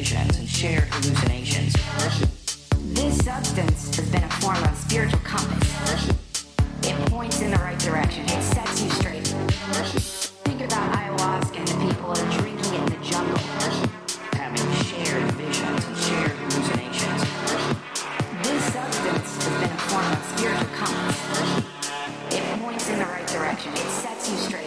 delusions and shared hallucinations. This substance has been a form of spiritual compass. It points in the right direction. It sets you straight. Think about ayahuasca and the people that are drinking it in the jungle, having shared visions and shared hallucinations. This substance has been a form of spiritual compass. It points in the right direction. It sets you straight.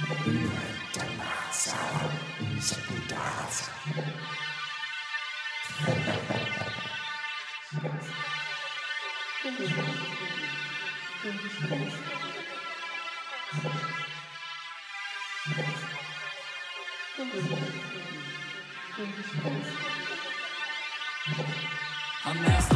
I'm